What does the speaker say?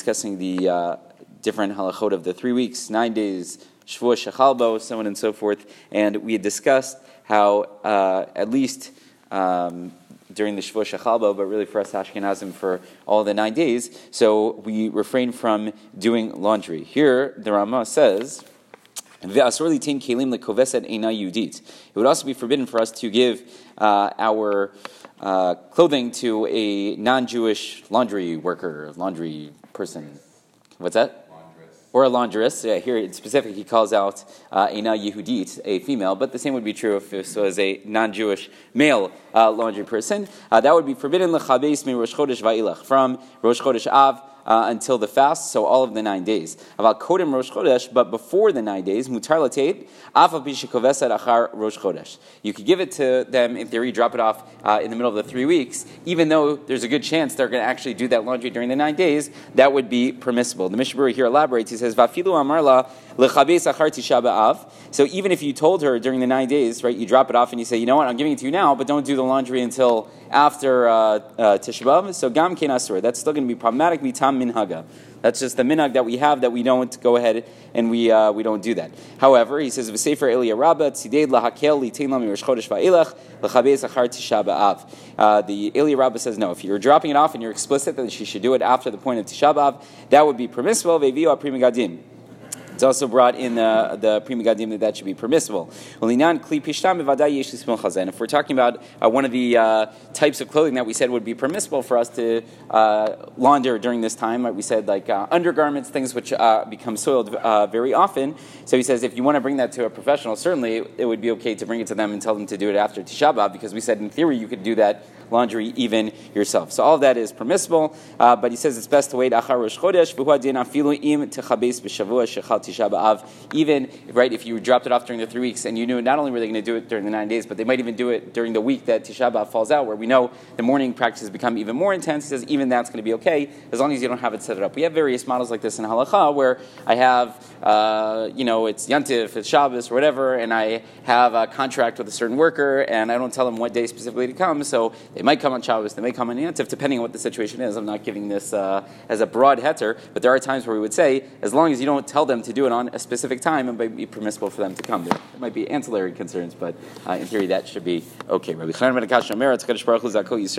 Discussing the different halachot of the 3 weeks, 9 days, shavu'a shechalba, so on and so forth. And we had discussed how, at least during the shavu'a shechalba, but really for us Ashkenazim for all the 9 days, so we refrain from doing laundry. Here, the Ramah says, it would also be forbidden for us to give our clothing to a non-Jewish laundry worker, laundry person. What's that? Laundress. Or a laundress. Yeah, here in specific, he calls out Eina Yehudit, a female, but the same would be true if this was a non-Jewish male laundry person. That would be forbidden lechabes from Rosh Chodesh Va'ilach, from Rosh Chodesh Av until the fast, so all of the 9 days. Aval kodem Rosh Chodesh, but before the 9 days, mutar latet, af al pi shekoveset achar Rosh Chodesh. You could give it to them in theory, drop it off in the middle of the 3 weeks, even though there's a good chance they're going to actually do that laundry during the 9 days. That would be permissible. The Mishaburi here elaborates. He says, "Vafilu amarla lechabes achar Tisha B'Av." So even if you told her during the 9 days, right, you drop it off and you say, "You know what? I'm giving it to you now, but don't do the laundry until after Tisha B'Av." So gam ken asur. That's still going to be problematic. Minhag. That's just the minhag that we have, that we don't go ahead and we don't do that. However, he says v'sefer Iliyah Rabbah tzidei lahakel litein lam Rosh Chodesh va'ilach lechabes achar Tisha B'Av. The Iliyah Rabbah says no. If you're dropping it off and you're explicit that she should do it after the point of Tisha B'Av, that would be permissible. Ve'viu Prima Gadim. It's also brought in the Prima Gadim that should be permissible. And if we're talking about one of the types of clothing that we said would be permissible for us to launder during this time, like we said, like undergarments, things which become soiled very often. So he says, if you want to bring that to a professional, certainly it would be okay to bring it to them and tell them to do it after Tisha B'Av, because we said in theory you could do that laundry even yourself. So all of that is permissible, but he says it's best to wait achar Rosh Chodesh, even right if you dropped it off during the 3 weeks and you knew not only were they going to do it during the 9 days, but they might even do it during the week that Tisha B'Av falls out, where we know the morning practices become even more intense. He says even that's going to be okay as long as you don't have it set up. We have various models like this in Halakha where I have, it's Yantif, it's Shabbos, or whatever, and I have a contract with a certain worker and I don't tell them what day specifically to come, so they might come on Shabbos, they may come on Yantif, depending on what the situation is. I'm not giving this as a broad heter, but there are times where we would say as long as you don't tell them to do it on a specific time, it might be permissible for them to come. There might be ancillary concerns, but in theory that should be okay.